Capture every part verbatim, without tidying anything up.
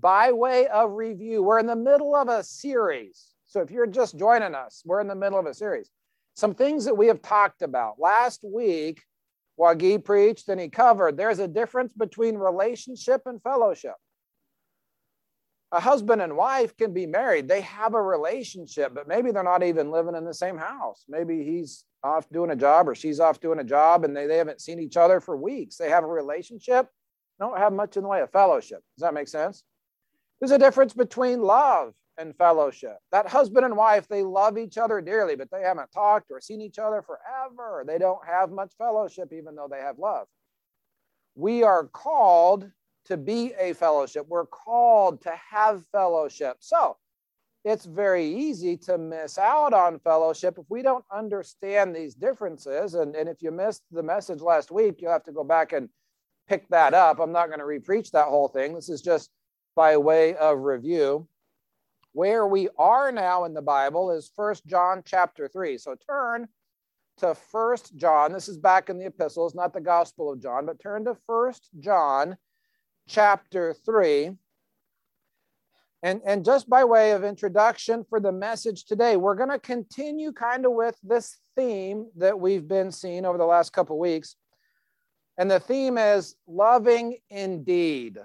by way of review. We're in the middle of a series. So if you're just joining us, we're in the middle of a series. Some things that we have talked about. Last week, Wagie preached and he covered, there's a difference between relationship and fellowship. A husband and wife can be married. They have a relationship, but maybe they're not even living in the same house. Maybe he's off doing a job or she's off doing a job and they, they haven't seen each other for weeks. They have a relationship, don't have much in the way of fellowship. Does that make sense? There's a difference between love and fellowship. That husband and wife, they love each other dearly, but they haven't talked or seen each other forever. They don't have much fellowship, even though they have love. We are called to be a fellowship. We're called to have fellowship. So it's very easy to miss out on fellowship if we don't understand these differences. And, and if you missed the message last week, you'll have to go back and pick that up. I'm not going to repreach that whole thing. This is just by way of review. Where we are now in the Bible is First John chapter three. So turn to First John. This is back in the epistles, not the Gospel of John, but turn to First John chapter three. And, and just by way of introduction for the message today, we're going to continue kind of with this theme that we've been seeing over the last couple weeks. And the theme is loving indeed.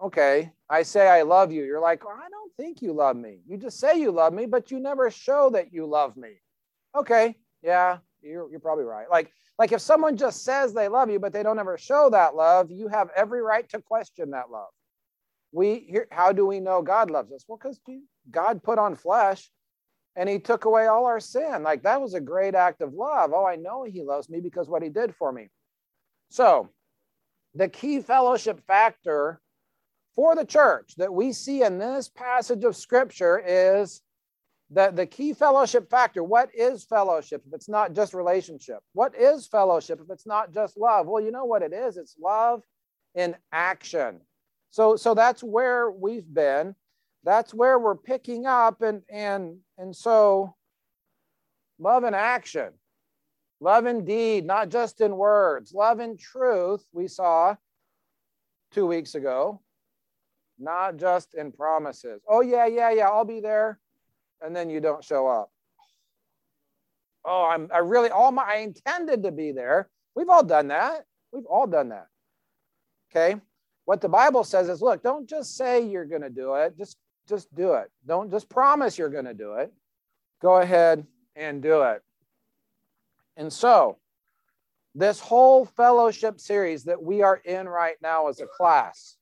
Okay, I say I love you. You're like, well, I don't think you love me. You just say you love me, but you never show that you love me. Okay, yeah, you're, you're probably right. Like, like if someone just says they love you, but they don't ever show that love, you have every right to question that love. We here, how do we know God loves us? Well, because God put on flesh and he took away all our sin. Like that was a great act of love. Oh, I know he loves me because what he did for me. So the key fellowship factor for the church that we see in this passage of scripture is that the key fellowship factor, what is fellowship if it's not just relationship? What is fellowship if it's not just love? Well, you know what it is? It's love in action. So, so that's where we've been. That's where we're picking up. And, and, and so love in action, love in deed, not just in words, love in truth, we saw two weeks ago, not just in promises. Oh, yeah, yeah, yeah, I'll be there. And then you don't show up. Oh, I'm, I really, all my, I intended to be there. We've all done that. We've all done that. Okay. What the Bible says is, look, don't just say you're going to do it. Just, just do it. Don't just promise you're going to do it. Go ahead and do it. And so this whole fellowship series that we are in right now as a class,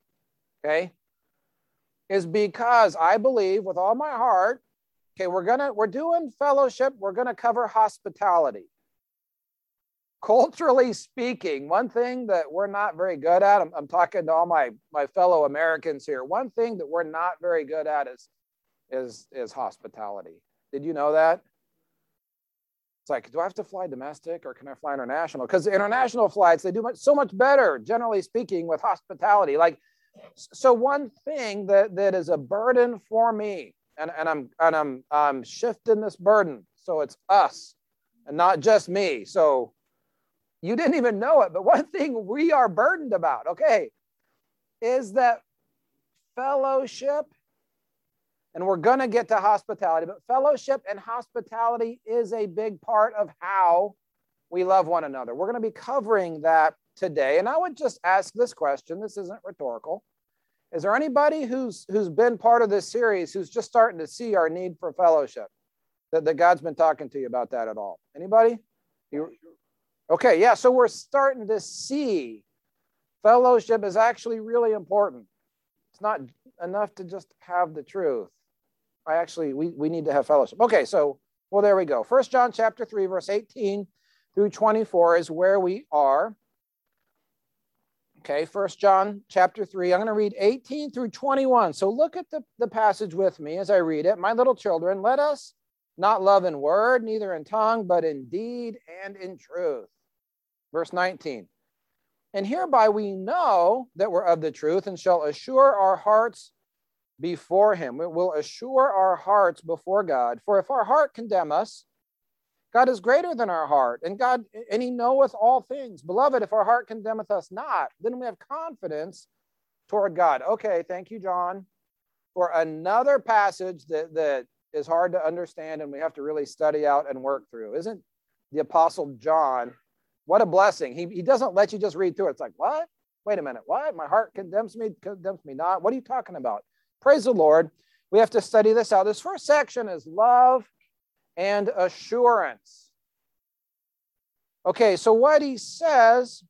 okay, is because I believe with all my heart, okay, we're going to, we're doing fellowship. We're going to cover hospitality. Culturally speaking, one thing that we're not very good at, I'm, I'm talking to all my, my fellow Americans here, one thing that we're not very good at is, is, is hospitality. Did you know that? It's like, do I have to fly domestic or can I fly international? Because the international flights, they do much, so much better, generally speaking, with hospitality. Like, so one thing that, that is a burden for me, and, and, I'm, and I'm, I'm shifting this burden, so it's us and not just me. So you didn't even know it, but one thing we are burdened about, okay, is that fellowship, and we're going to get to hospitality, but fellowship and hospitality is a big part of how we love one another. We're going to be covering that today, and I would just ask this question. This isn't rhetorical. Is there anybody who's who's been part of this series who's just starting to see our need for fellowship, that, that God's been talking to you about that at all? Anybody? You, Okay, yeah, so we're starting to see fellowship is actually really important. It's not enough to just have the truth. I actually, we, we need to have fellowship. Okay, so, well, there we go. First John chapter three, verse eighteen through twenty-four is where we are. Okay, First John chapter three, I'm going to read eighteen through twenty-one. So look at the, the passage with me as I read it. My little children, let us not love in word, neither in tongue, but in deed and in truth. Verse nineteen, and hereby we know that we're of the truth and shall assure our hearts before him. It will assure our hearts before God. For if our heart condemn us, God is greater than our heart, and God, and he knoweth all things. Beloved, if our heart condemneth us not, then we have confidence toward God. Okay, thank you, John. for another passage that, that is hard to understand and we have to really study out and work through. Isn't the Apostle John, what a blessing. He, he doesn't let you just read through it. It's like, what? Wait a minute, what? My heart condemns me, condemns me not. What are you talking about? Praise the Lord. We have to study this out. This first section is love and assurance. Okay, so what he says,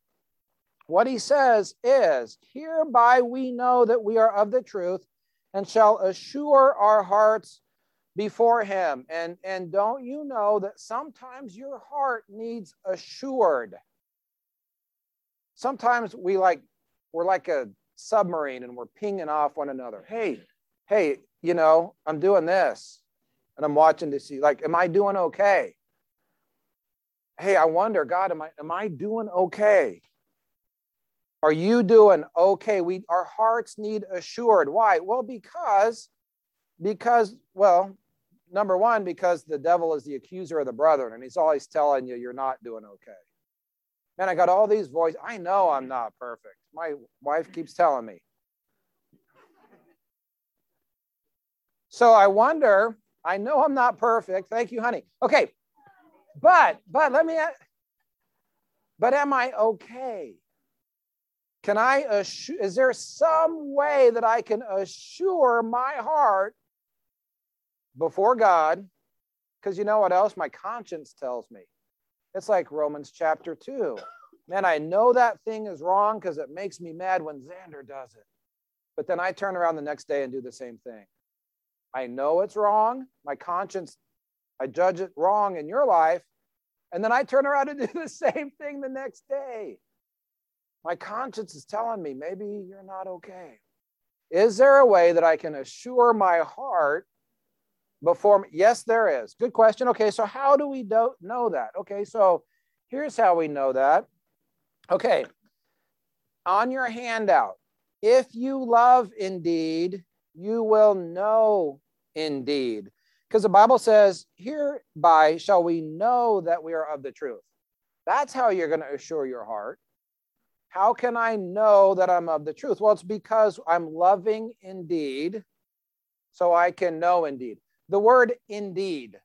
what he says is, hereby we know that we are of the truth and shall assure our hearts before him. And, and don't you know that sometimes your heart needs assured? Sometimes we like, we're like a submarine and we're pinging off one another. Hey, hey, you know, I'm doing this and I'm watching to see, like, am I doing okay? Hey, I wonder, God, am I, am I doing okay? Are you doing okay? We, our hearts need assured. Why? Well, because, because, well, number one, because the devil is the accuser of the brethren and he's always telling you, you're not doing okay. Man, I got all these voices. I know I'm not perfect. My wife keeps telling me. So I wonder, I know I'm not perfect. Thank you, honey. Okay, but, but let me, but am I okay? Can I assure, is there some way that I can assure my heart before God? Because you know what else? My conscience tells me. It's like Romans chapter two. Man, I know that thing is wrong because it makes me mad when Xander does it. But then I turn around the next day and do the same thing. I know it's wrong. My conscience, I judge it wrong in your life. And then I turn around and do the same thing the next day. My conscience is telling me, maybe you're not okay. Is there a way that I can assure my heart before me? Yes, there is. Good question. Okay, so how do we do- know that? Okay, so here's how we know that. Okay, on your handout, if you love indeed, you will know indeed. Because the Bible says, hereby shall we know that we are of the truth. That's how you're going to assure your heart. How can I know that I'm of the truth? Well, it's because I'm loving indeed, so I can know indeed. The word indeed,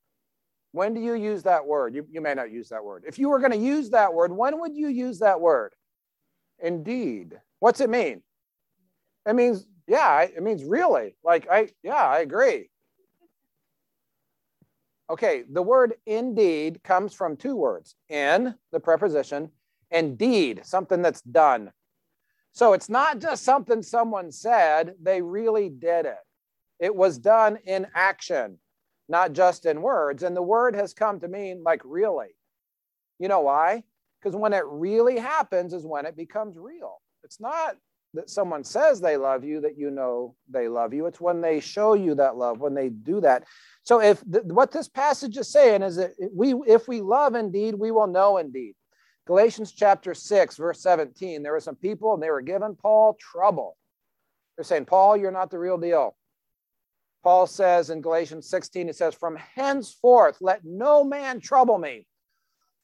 when do you use that word? You, you may not use that word. If you were going to use that word, when would you use that word? Indeed. What's it mean? It means, yeah, it means really. Like, I, yeah, I agree. Okay, the word indeed comes from two words. In, the preposition, indeed, something that's done. So it's not just something someone said, they really did it. It was done in action, not just in words. And the word has come to mean like really. You know why? Because when it really happens is when it becomes real. It's not that someone says they love you that you know they love you. It's when they show you that love, when they do that. So if th- what this passage is saying is that we, if we love indeed, we will know indeed. Galatians chapter six, verse seventeen, there were some people and they were giving Paul trouble. They're saying, Paul, you're not the real deal. Paul says in Galatians sixteen, it says, from henceforth, let no man trouble me,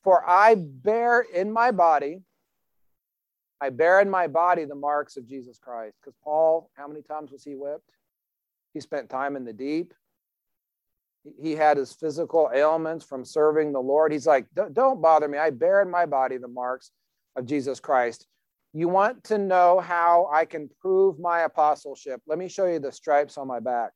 for I bear in my body, I bear in my body the marks of Jesus Christ. Because Paul, how many times was he whipped? He spent time in the deep. He had his physical ailments from serving the Lord. He's like, don't bother me. I bear in my body the marks of Jesus Christ. You want to know how I can prove my apostleship? Let me show you the stripes on my back.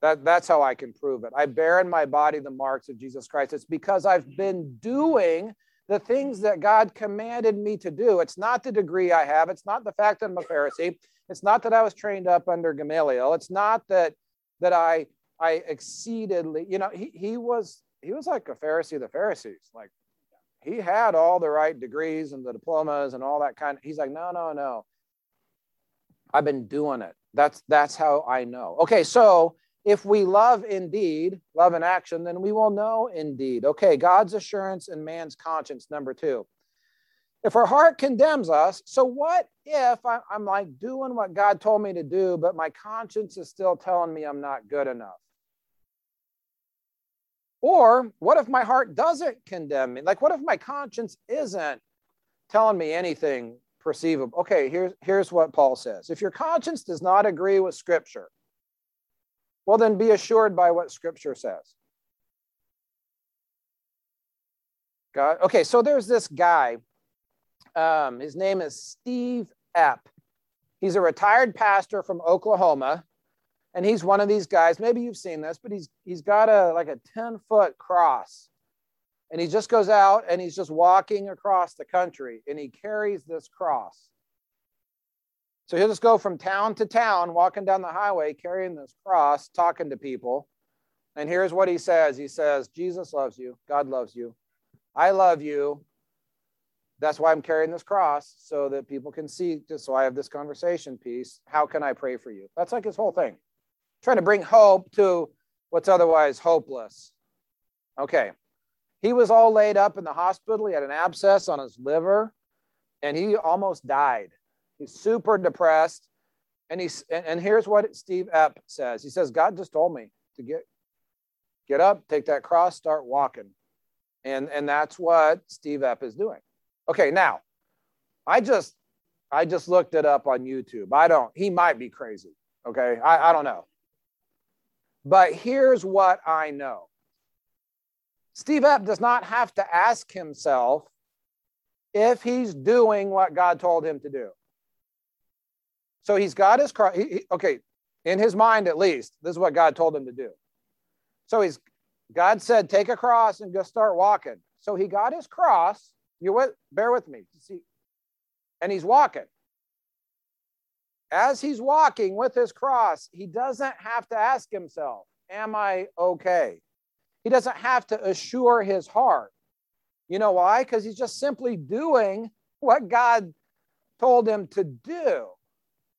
That, that's how I can prove it. I bear in my body the marks of Jesus Christ. It's because I've been doing the things that God commanded me to do. It's not the degree I have. It's not the fact that I'm a Pharisee. It's not that I was trained up under Gamaliel. It's not that that I I exceededly, you know, he he was he was like a Pharisee of the Pharisees. Like he had all the right degrees and the diplomas and all that kind of, he's like, no, no, no. I've been doing it. That's that's how I know. Okay, so if we love indeed, love in action, then we will know indeed. Okay, God's assurance and man's conscience, number two. If our heart condemns us, so what if I'm like doing what God told me to do, but my conscience is still telling me I'm not good enough? Or what if my heart doesn't condemn me? Like what if my conscience isn't telling me anything perceivable. Okay, here's, here's what Paul says. If your conscience does not agree with Scripture, well, then be assured by what Scripture says. God, okay, so there's this guy. Um, his name is Steve Epp. He's a retired pastor from Oklahoma, and he's one of these guys. Maybe you've seen this, but he's he's got a like a ten-foot cross, and he just goes out and he's just walking across the country, and he carries this cross. So he'll just go from town to town, walking down the highway, carrying this cross, talking to people. And here's what he says. He says, Jesus loves you. God loves you. I love you. That's why I'm carrying this cross, so that people can see, just so I have this conversation piece. How can I pray for you? That's like his whole thing. Trying to bring hope to what's otherwise hopeless. Okay. He was all laid up in the hospital. He had an abscess on his liver, and he almost died. He's super depressed. And he's, and here's what Steve Epp says. He says, God just told me to get, get up, take that cross, start walking. And, and that's what Steve Epp is doing. Okay, now, I just I just looked it up on YouTube. I don't, he might be crazy, okay? I, I don't know. But here's what I know. Steve Epp does not have to ask himself if he's doing what God told him to do. So he's got his, he, he, okay, in his mind at least, this is what God told him to do. So he's, God said, take a cross and go start walking. So he got his cross. You with, bear with me. See, and he's walking. As he's walking with his cross, he doesn't have to ask himself, am I okay? He doesn't have to assure his heart. You know why? Because he's just simply doing what God told him to do.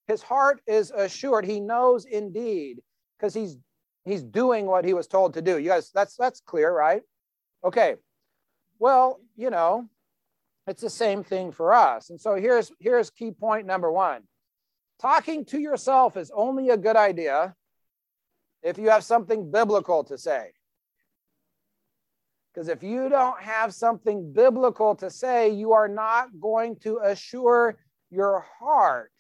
His heart is assured. He knows indeed, because he's he's doing what he was told to do. You guys, that's that's clear, right? Okay. Well, you know. It's the same thing for us. And so here's, here's key point number one. Talking to yourself is only a good idea if you have something biblical to say. Because if you don't have something biblical to say, you are not going to assure your heart.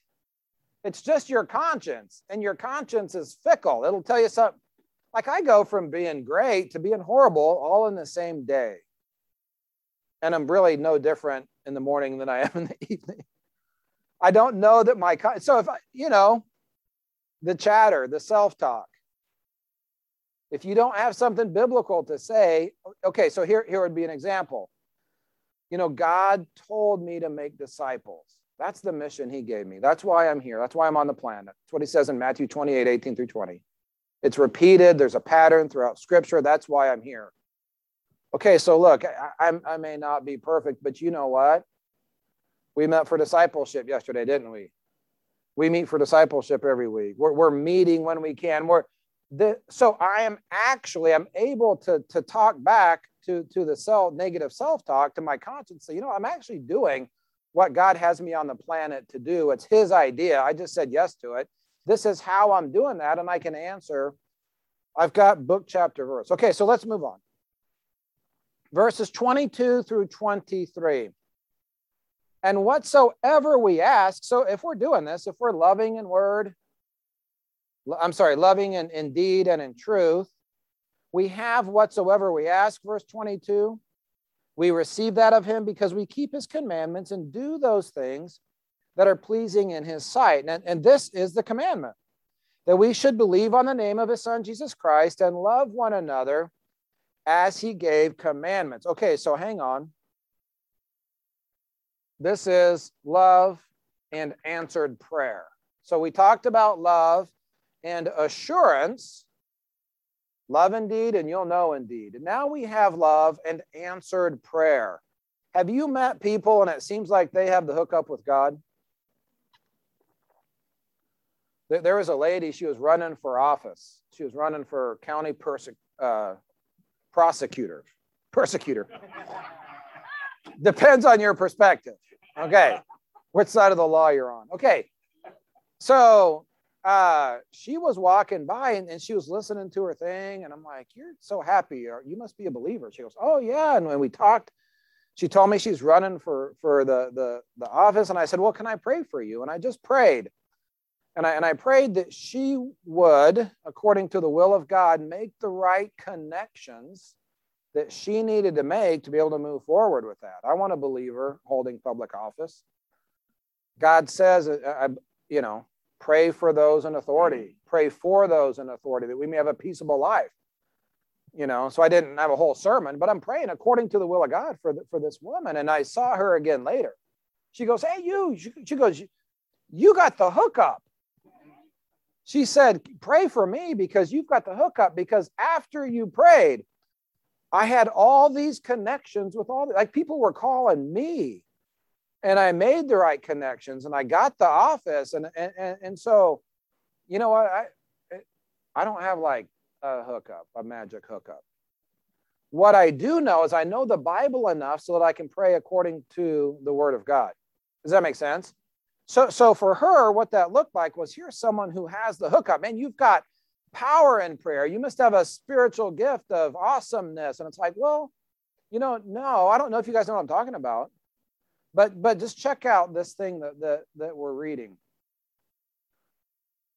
It's just your conscience, and your conscience is fickle. It'll tell you something. Like, I go from being great to being horrible all in the same day. And I'm really no different in the morning than I am in the evening. I don't know that my, con- so if, I, you know, the chatter, the self-talk, if you don't have something biblical to say, okay, so here, here would be an example. You know, God told me to make disciples. That's the mission he gave me. That's why I'm here. That's why I'm on the planet. That's what he says in Matthew twenty-eight, eighteen through twenty. It's repeated. There's a pattern throughout Scripture. That's why I'm here. Okay, so look, I, I, I may not be perfect, but you know what? We met for discipleship yesterday, didn't we? We meet for discipleship every week. We're, we're meeting when we can. We're the, so I am actually, I'm able to, to talk back to, to the self, negative self-talk, to my conscience. So, you know, I'm actually doing what God has me on the planet to do. It's his idea. I just said yes to it. This is how I'm doing that, and I can answer. I've got book, chapter, verse. Okay, so let's move on. Verses twenty-two through twenty-three. And whatsoever we ask, so if we're doing this, if we're loving in word, I'm sorry, loving in, in deed and in truth, we have whatsoever we ask, verse twenty-two. We receive that of him because we keep his commandments and do those things that are pleasing in his sight. And, and this is the commandment, that we should believe on the name of his son, Jesus Christ, and love one another as he gave commandments. Okay, so hang on. This is love and answered prayer. So we talked about love and assurance, love indeed, and you'll know indeed. And now we have love and answered prayer. Have you met people and it seems like they have the hookup with God? There was a lady, she was running for office. She was running for county person. Uh, Prosecutor, persecutor. Depends on your perspective. Okay, which side of the law you're on. Okay, so uh, she was walking by and, and she was listening to her thing, and I'm like, "You're so happy. You must be a believer." She goes, "Oh yeah." And when we talked, she told me she's running for, for the, the, the office. And I said, well, can I pray for you? And I just prayed. And I, and I prayed that she would, according to the will of God, make the right connections that she needed to make to be able to move forward with that. I want a believer holding public office. God says, I, you know, pray for those in authority, pray for those in authority that we may have a peaceable life. You know, so I didn't have a whole sermon, but I'm praying according to the will of God for, the, for this woman. And I saw her again later. She goes, hey, you, she, she goes, you got the hookup. She said, pray for me because you've got the hookup, because after you prayed, I had all these connections with all the, like people were calling me and I made the right connections and I got the office. And, and, and, and so, you know what? I, I don't have like a hookup, a magic hookup. What I do know is I know the Bible enough so that I can pray according to the word of God. Does that make sense? So, so for her, what that looked like was, here's someone who has the hookup. Man, you've got power in prayer. You must have a spiritual gift of awesomeness. And it's like, well, you know, no, I don't know if you guys know what I'm talking about, but, but just check out this thing that, that, that we're reading.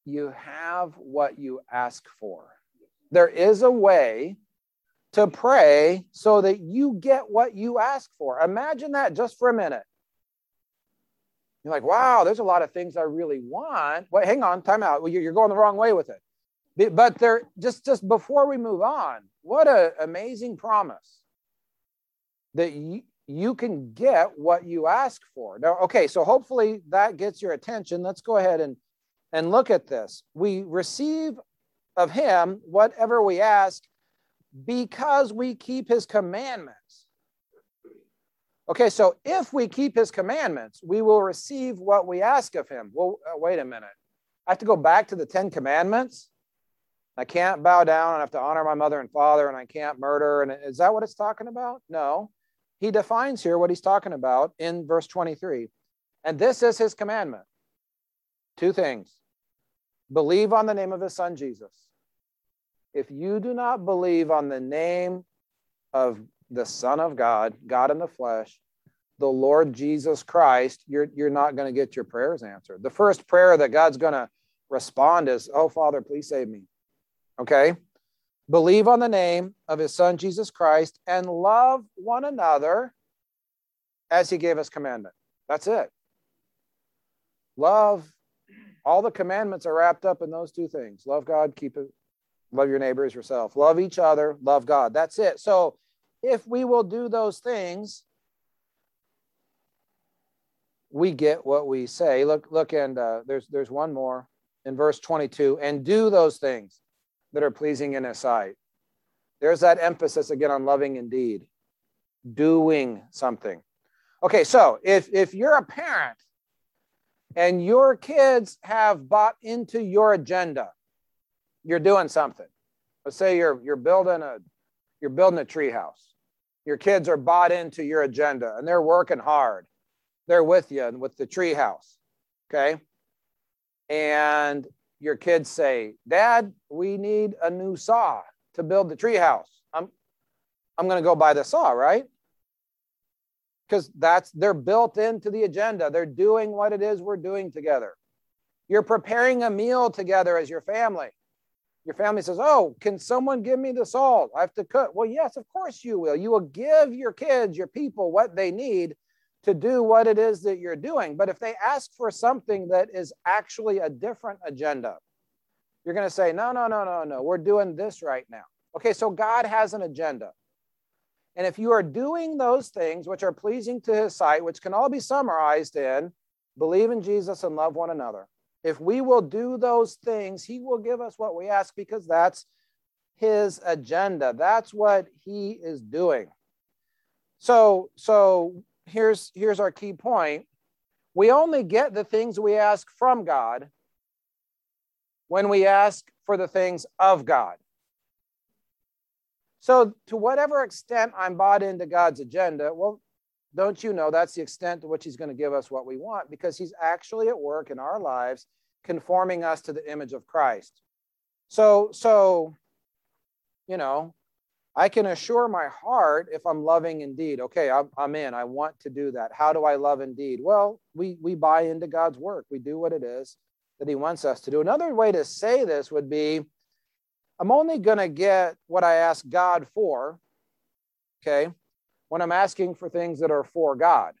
You have what you ask for. There is a way to pray so that you get what you ask for. Imagine that just for a minute. You're like, wow, there's a lot of things I really want. Wait, hang on, time out. Well, you're going the wrong way with it. But there, just, just before we move on, what an amazing promise that you, you can get what you ask for. Now, okay, so hopefully that gets your attention. Let's go ahead and, and look at this. We receive of him whatever we ask because we keep his commandments. Okay, so if we keep his commandments, we will receive what we ask of him. Well, uh, wait a minute. I have to go back to the Ten Commandments? I can't bow down, and I have to honor my mother and father, and I can't murder. And is that what it's talking about? No. He defines here what he's talking about in verse twenty-three. And this is his commandment. Two things. Believe on the name of his son, Jesus. If you do not believe on the name of the Son of God, God in the flesh, the Lord Jesus Christ, you're, you're not going to get your prayers answered. The first prayer that God's going to respond is, oh, Father, please save me. Okay? Believe on the name of his Son, Jesus Christ, and love one another as he gave us commandment. That's it. Love. All the commandments are wrapped up in those two things. Love God, keep it. Love your neighbor as yourself. Love each other, love God. That's it. So if we will do those things, we get what we say. Look, look, and uh, there's there's one more in verse twenty-two. And do those things that are pleasing in his sight. There's that emphasis again on loving indeed, doing something. Okay, so if if you're a parent and your kids have bought into your agenda, you're doing something. Let's say you're you're building a. You're building a treehouse. Your kids are bought into your agenda and they're working hard. They're with you and with the treehouse. Okay. And your kids say, Dad, we need a new saw to build the treehouse. I'm I'm gonna go buy the saw, right? Because that's they're built into the agenda. They're doing what it is we're doing together. You're preparing a meal together as your family. Your family says, oh, can someone give me the salt? I have to cook. Well, yes, of course you will. You will give your kids, your people, what they need to do what it is that you're doing. But if they ask for something that is actually a different agenda, you're going to say, no, no, no, no, no. We're doing this right now. Okay, so God has an agenda. And if you are doing those things which are pleasing to his sight, which can all be summarized in believe in Jesus and love one another. If we will do those things, he will give us what we ask because that's his agenda. That's what he is doing. So, so here's, here's our key point. We only get the things we ask from God when we ask for the things of God. So to whatever extent I'm bought into God's agenda, well, don't you know that's the extent to which he's going to give us what we want because he's actually at work in our lives conforming us to the image of Christ. So, so you know, I can assure my heart if I'm loving indeed. Okay, I'm, I'm in. I want to do that. How do I love indeed? Well, we, we buy into God's work. We do what it is that he wants us to do. Another way to say this would be, I'm only going to get what I ask God for, okay, when I'm asking for things that are for God.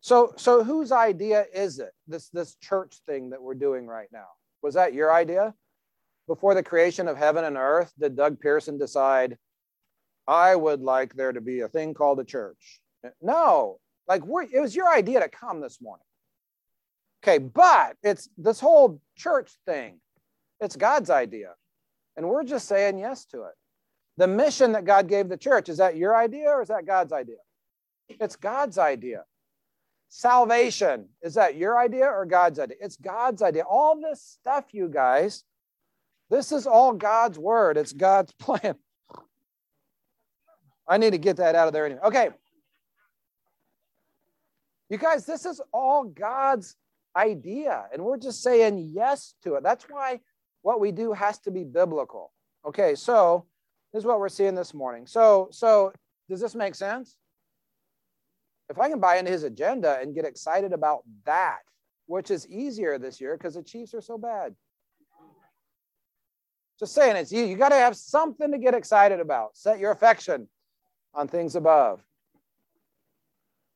So, so whose idea is it, this, this church thing that we're doing right now? Was that your idea? Before the creation of heaven and earth, did Doug Pearson decide, I would like there to be a thing called a church? No, like we're, it was your idea to come this morning. Okay, but it's this whole church thing. It's God's idea. And we're just saying yes to it. The mission that God gave the church, is that your idea or is that God's idea? It's God's idea. Salvation, is that your idea or God's idea? It's God's idea. All this stuff, you guys, this is all God's word. It's God's plan. I need to get that out of there anyway. Okay. You guys, this is all God's idea, and we're just saying yes to it. That's why what we do has to be biblical. Okay, so this is what we're seeing this morning. So, so does this make sense? If I can buy into his agenda and get excited about that, which is easier this year because the Chiefs are so bad. Just saying, it's you. You got to have something to get excited about. Set your affection on things above.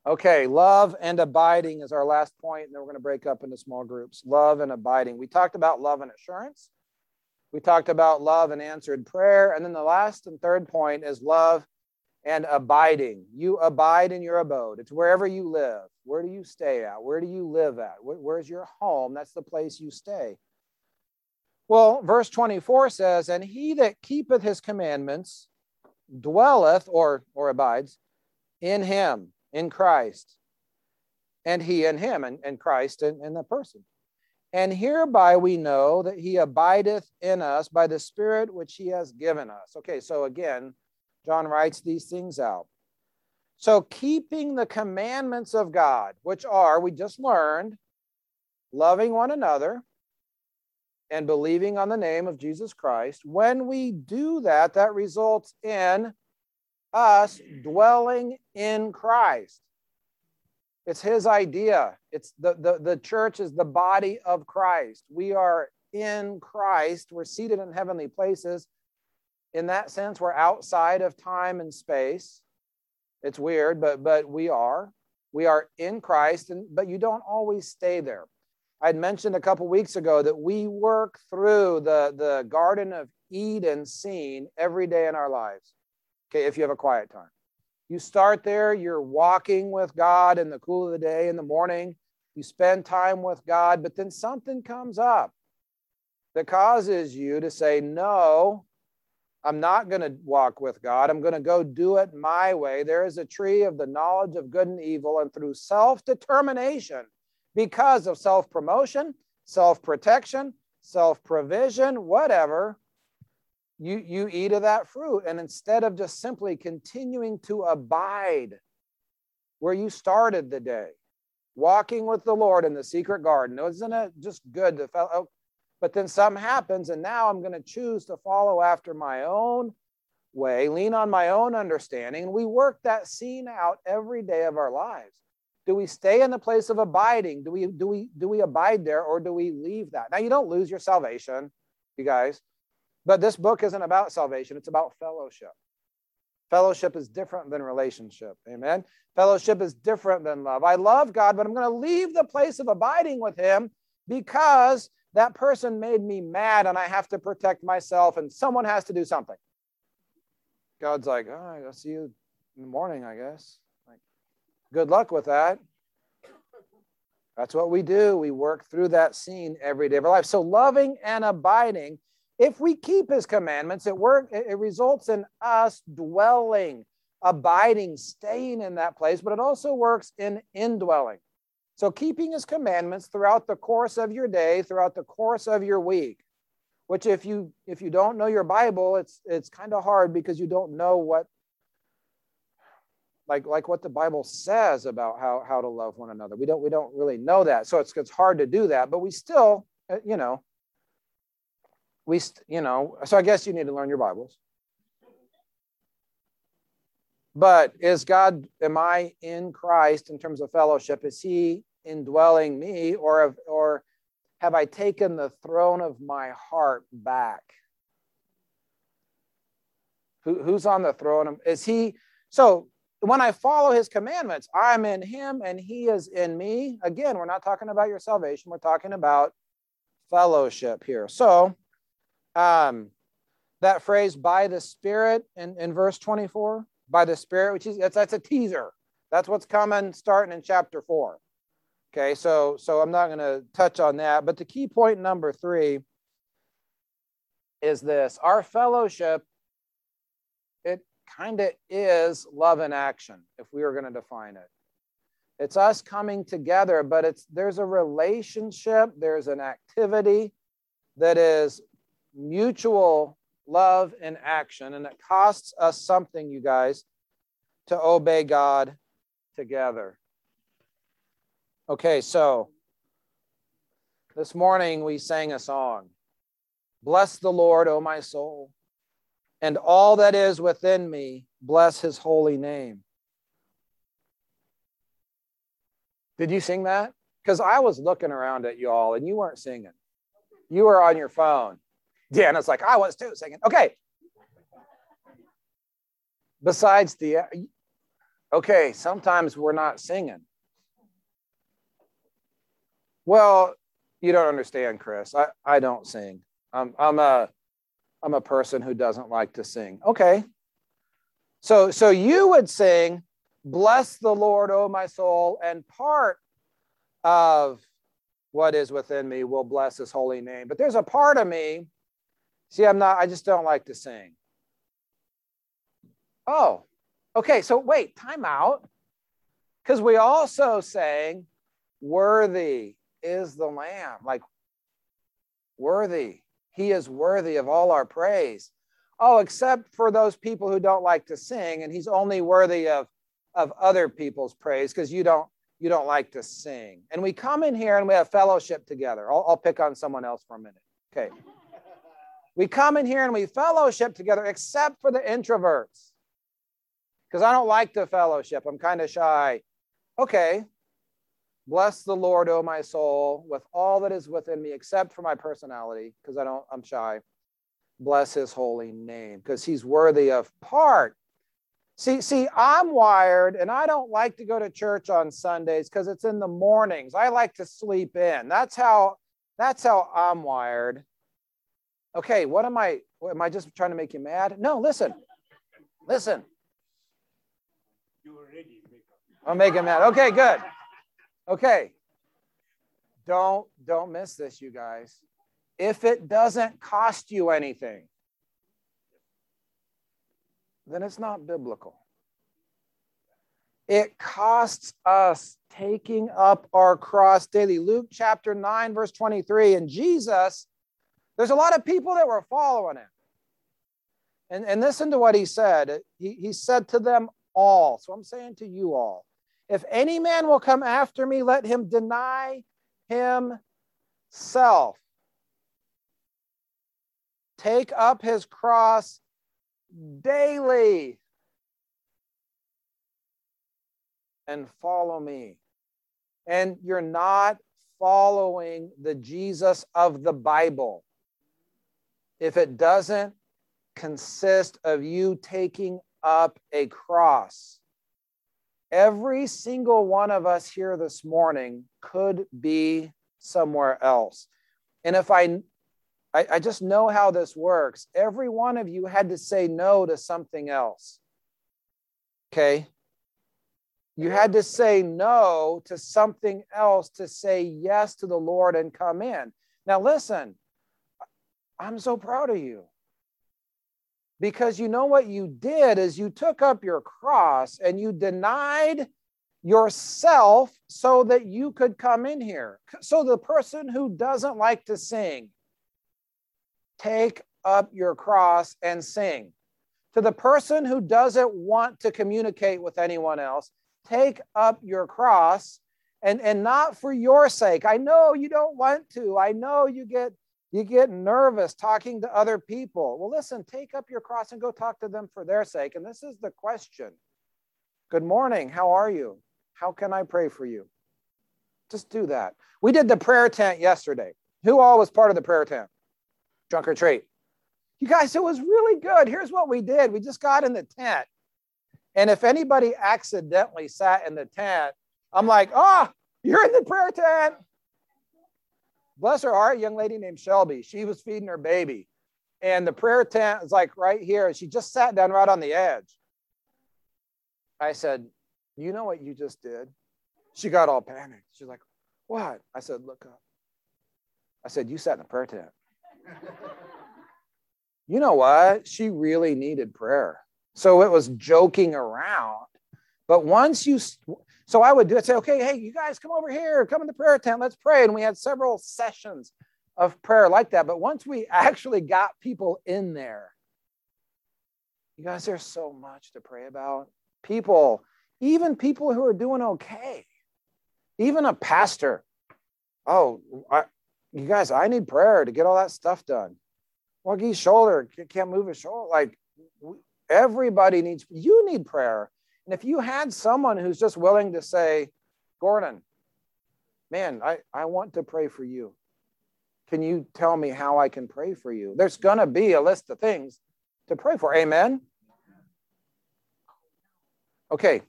Okay, love and abiding is our last point, and then we're going to break up into small groups. Love and abiding. We talked about love and assurance. We talked about love and answered prayer. And then the last and third point is love and abiding. You abide in your abode. It's wherever you live. Where do you stay at? Where do you live at? Where's your home? That's the place you stay. Well, verse twenty-four says, and he that keepeth his commandments dwelleth, or, or abides, in him, in Christ, and he in him, and, and Christ in, in the person. And hereby we know that he abideth in us by the Spirit which he has given us. Okay, so again, John writes these things out. So keeping the commandments of God, which are, we just learned, loving one another and believing on the name of Jesus Christ. When we do that, that results in us dwelling in Christ. It's his idea. It's the, the, the church is the body of Christ. We are in Christ. We're seated in heavenly places. In that sense, we're outside of time and space. It's weird, but but we are. We are in Christ, and but you don't always stay there. I'd mentioned a couple weeks ago that we work through the, the Garden of Eden scene every day in our lives. Okay, if you have a quiet time. You start there, you're walking with God in the cool of the day, in the morning. You spend time with God, but then something comes up that causes you to say, no, I'm not going to walk with God. I'm going to go do it my way. There is a tree of the knowledge of good and evil, and through self-determination, because of self-promotion, self-protection, self-provision, whatever, you, you eat of that fruit. And instead of just simply continuing to abide where you started the day, walking with the Lord in the secret garden, isn't it just good to follow? But then something happens, and now I'm going to choose to follow after my own way, lean on my own understanding. And we work that scene out every day of our lives. Do we stay in the place of abiding? Do we do we do we abide there, or do we leave that? Now, you don't lose your salvation, you guys, but this book isn't about salvation. It's about fellowship. Fellowship is different than relationship. Amen. Fellowship is different than love. I love God, but I'm going to leave the place of abiding with him because that person made me mad and I have to protect myself and someone has to do something. God's like, all right, I'll see you in the morning, I guess. Good luck with that. That's what we do. We work through that scene every day of our life. So loving and abiding, if we keep his commandments, it work, it results in us dwelling, abiding, staying in that place, but it also works in indwelling. So keeping his commandments throughout the course of your day, throughout the course of your week, which if you if you don't know your Bible, it's it's kind of hard because you don't know what Like, like what the Bible says about how, how to love one another. We don't we don't really know that. So it's it's hard to do that, but we still, you know, we, st- you know, so I guess you need to learn your Bibles. But is God, am I in Christ in terms of fellowship? Is he indwelling me, or have, or have I taken the throne of my heart back? Who, who's on the throne? Is he, so when I follow his commandments, I'm in him and he is in me. Again, we're not talking about your salvation. We're talking about fellowship here. So um, that phrase by the Spirit in, in verse twenty-four, by the Spirit, which is, that's, that's a teaser. That's what's coming starting in chapter four. Okay, so, so I'm not going to touch on that. But the key point number three is this. Our fellowship, it kind of is love in action, if we were going to define it. It's us coming together, but it's there's a relationship, there's an activity that is mutual love in action, and it costs us something, you guys, to obey God together. Okay, so this morning we sang a song. Bless the Lord, O my soul, and all that is within me, bless his holy name. Did you sing that? Because I was looking around at you all and you weren't singing. You were on your phone. Yeah, and it's like, I was too singing. Okay. Besides the, okay, sometimes we're not singing. Well, you don't understand, Chris. I, I don't sing. I'm I'm a I'm a person who doesn't like to sing. Okay. So so you would sing, bless the Lord, O my soul, and part of what is within me will bless his holy name. But there's a part of me. See, I'm not, I just don't like to sing. Oh, okay. So wait, time out. Because we also sang, worthy is the Lamb, like worthy. He is worthy of all our praise. Oh, except for those people who don't like to sing, and he's only worthy of, of other people's praise because you don't you don't like to sing. And we come in here and we have fellowship together. I'll, I'll pick on someone else for a minute. Okay. We come in here and we fellowship together, except for the introverts, because I don't like to fellowship. I'm kind of shy. Okay. Bless the Lord, O my soul, with all that is within me, except for my personality, because I don't, I'm shy. Bless his holy name, because he's worthy of part. See, see, I'm wired, and I don't like to go to church on Sundays because it's in the mornings. I like to sleep in. That's how, that's how I'm wired. Okay, what am I, am I just trying to make you mad? No, listen, listen. You already make up. I'll make him mad. Okay, good. Okay, don't, don't miss this, you guys. If it doesn't cost you anything, then it's not biblical. It costs us taking up our cross daily. Luke chapter nine, verse twenty-three, and Jesus, there's a lot of people that were following him. And, and listen to what he said. He, he said to them all, so I'm saying to you all, if any man will come after me, let him deny himself. Take up his cross daily and follow me. And you're not following the Jesus of the Bible if it doesn't consist of you taking up a cross. Every single one of us here this morning could be somewhere else. And if I, I, I just know how this works. Every one of you had to say no to something else. Okay? You had to say no to something else to say yes to the Lord and come in. Now listen, I'm so proud of you. Because you know what you did is you took up your cross and you denied yourself so that you could come in here. So the person who doesn't like to sing, take up your cross and sing. To the person who doesn't want to communicate with anyone else, take up your cross and, and not for your sake. I know you don't want to. I know you get You get nervous talking to other people. Well, listen, take up your cross and go talk to them for their sake. And this is the question. Good morning. How are you? How can I pray for you? Just do that. We did the prayer tent yesterday. Who all was part of the prayer tent? Drunk or treat? You guys, it was really good. Here's what we did. We just got in the tent. And if anybody accidentally sat in the tent, I'm like, oh, you're in the prayer tent. Bless her heart, a young lady named Shelby. She was feeding her baby. And the prayer tent is like right here. She just sat down right on the edge. I said, you know what you just did? She got all panicked. She's like, what? I said, look up. I said, you sat in the prayer tent. You know what? She really needed prayer. So it was joking around. But once you, so I would do it, say, okay, hey, you guys come over here, come in the prayer tent, let's pray. And we had several sessions of prayer like that. But once we actually got people in there, you guys, there's so much to pray about. People, even people who are doing okay, even a pastor. Oh, I, you guys, I need prayer to get all that stuff done. Wagie's shoulder, can't move his shoulder. Like everybody needs, you need prayer. And if you had someone who's just willing to say, Gordon, man, I, I want to pray for you. Can you tell me how I can pray for you? There's going to be a list of things to pray for. Amen? Okay,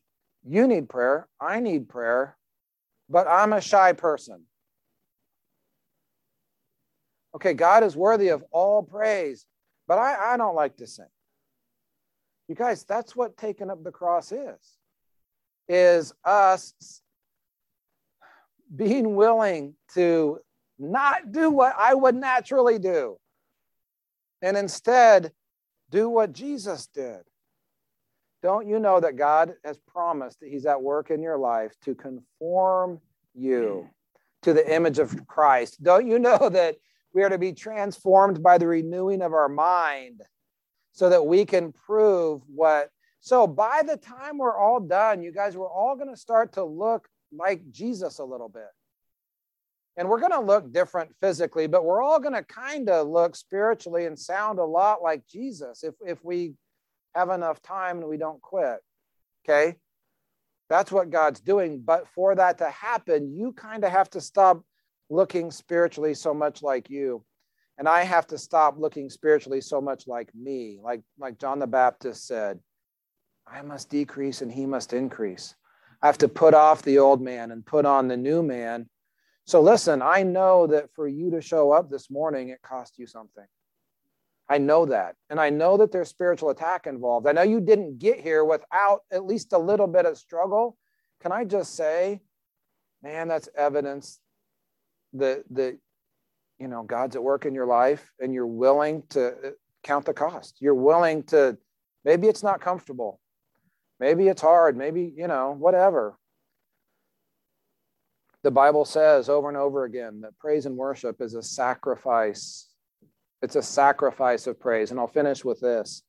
you need prayer. I need prayer. But I'm a shy person. Okay, God is worthy of all praise. But I, I don't like to sing. You guys, that's what taking up the cross is, is us being willing to not do what I would naturally do and instead do what Jesus did. Don't you know that God has promised that he's at work in your life to conform you to the image of Christ? Don't you know that we are to be transformed by the renewing of our mind? So that we can prove what, so by the time we're all done, you guys, we're all going to start to look like Jesus a little bit. And we're going to look different physically, but we're all going to kind of look spiritually and sound a lot like Jesus if, if we have enough time and we don't quit, okay? That's what God's doing. But for that to happen, you kind of have to stop looking spiritually so much like you. And I have to stop looking spiritually so much like me. Like, like John the Baptist said, I must decrease and he must increase. I have to put off the old man and put on the new man. So listen, I know that for you to show up this morning, it cost you something. I know that. And I know that there's spiritual attack involved. I know you didn't get here without at least a little bit of struggle. Can I just say, man, that's evidence that the you know, God's at work in your life and you're willing to count the cost. You're willing to, maybe it's not comfortable. Maybe it's hard. Maybe, you know, whatever. The Bible says over and over again that praise and worship is a sacrifice. It's a sacrifice of praise. And I'll finish with this.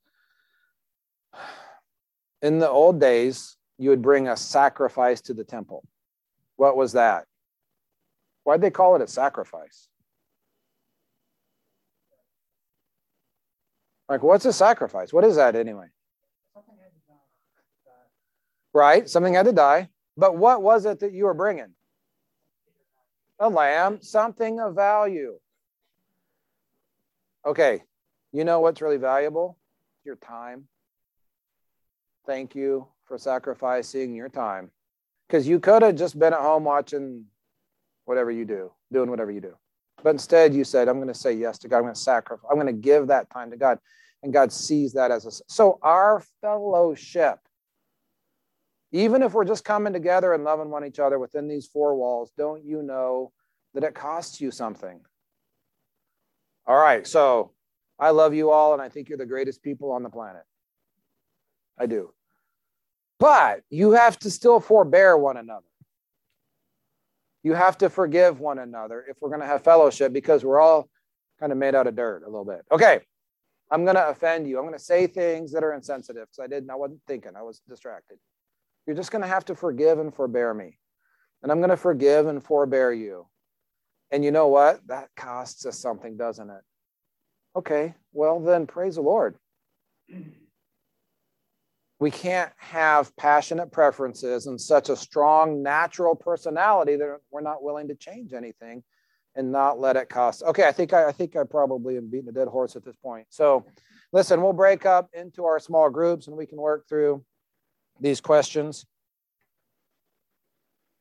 In the old days, you would bring a sacrifice to the temple. What was that? Why'd they call it a sacrifice? Like, what's a sacrifice? What is that anyway? Something had to die. Right? Something had to die. But what was it that you were bringing? A lamb, something of value. Okay. You know what's really valuable? Your time. Thank you for sacrificing your time. Because you could have just been at home watching whatever you do, doing whatever you do. But instead, you said, I'm going to say yes to God. I'm going to sacrifice. I'm going to give that time to God. And God sees that as a... So our fellowship, even if we're just coming together and loving one each other within these four walls, don't you know that it costs you something? All right, so I love you all, and I think you're the greatest people on the planet. I do. But you have to still forbear one another. You have to forgive one another if we're going to have fellowship, because we're all kind of made out of dirt a little bit. Okay, I'm going to offend you. I'm going to say things that are insensitive because I didn't, I wasn't thinking. I was distracted. You're just going to have to forgive and forbear me. And I'm going to forgive and forbear you. And you know what? That costs us something, doesn't it? Okay, well then praise the Lord. We can't have passionate preferences and such a strong natural personality that we're not willing to change anything and not let it cost. Okay, I think I, I think I probably am beating a dead horse at this point. So listen, we'll break up into our small groups and we can work through these questions.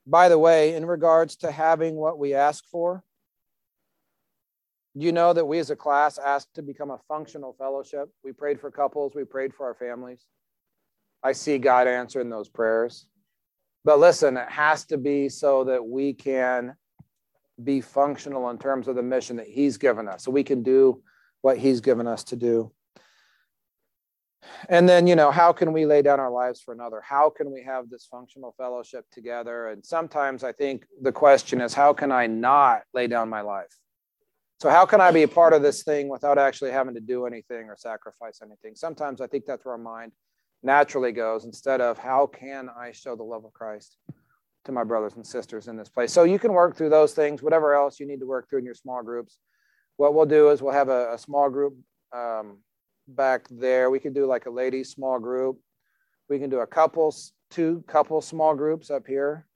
By the way, in regards to having what we ask for, you know that we as a class asked to become a functional fellowship. We prayed for couples, we prayed for our families. I see God answering those prayers. But listen, it has to be so that we can be functional in terms of the mission that he's given us, so we can do what he's given us to do. And then, you know, how can we lay down our lives for another? How can we have this functional fellowship together? And sometimes I think the question is, how can I not lay down my life? So how can I be a part of this thing without actually having to do anything or sacrifice anything? Sometimes I think that's where our mind naturally goes, instead of how can I show the love of Christ to my brothers and sisters in this place. So you can work through those things, whatever else you need to work through in your small groups. What we'll do is we'll have a, a small group um, back there. We can do like a ladies small group. We can do a couples, two couple small groups up here.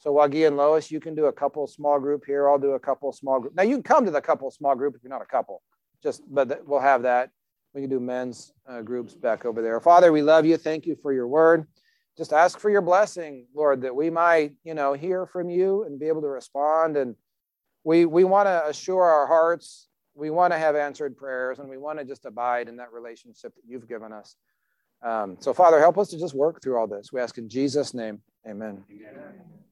So Wagie and Lois, you can do a couple small group here. I'll do a couple small group. Now you can come to the couple small group if you're not a couple, just, but th- we'll have that. We can do men's uh, groups back over there. Father, we love you. Thank you for your word. Just ask for your blessing, Lord, that we might, you know, hear from you and be able to respond. And we we want to assure our hearts. We want to have answered prayers, and we want to just abide in that relationship that you've given us. Um, so, Father, help us to just work through all this. We ask in Jesus' name, amen. Amen.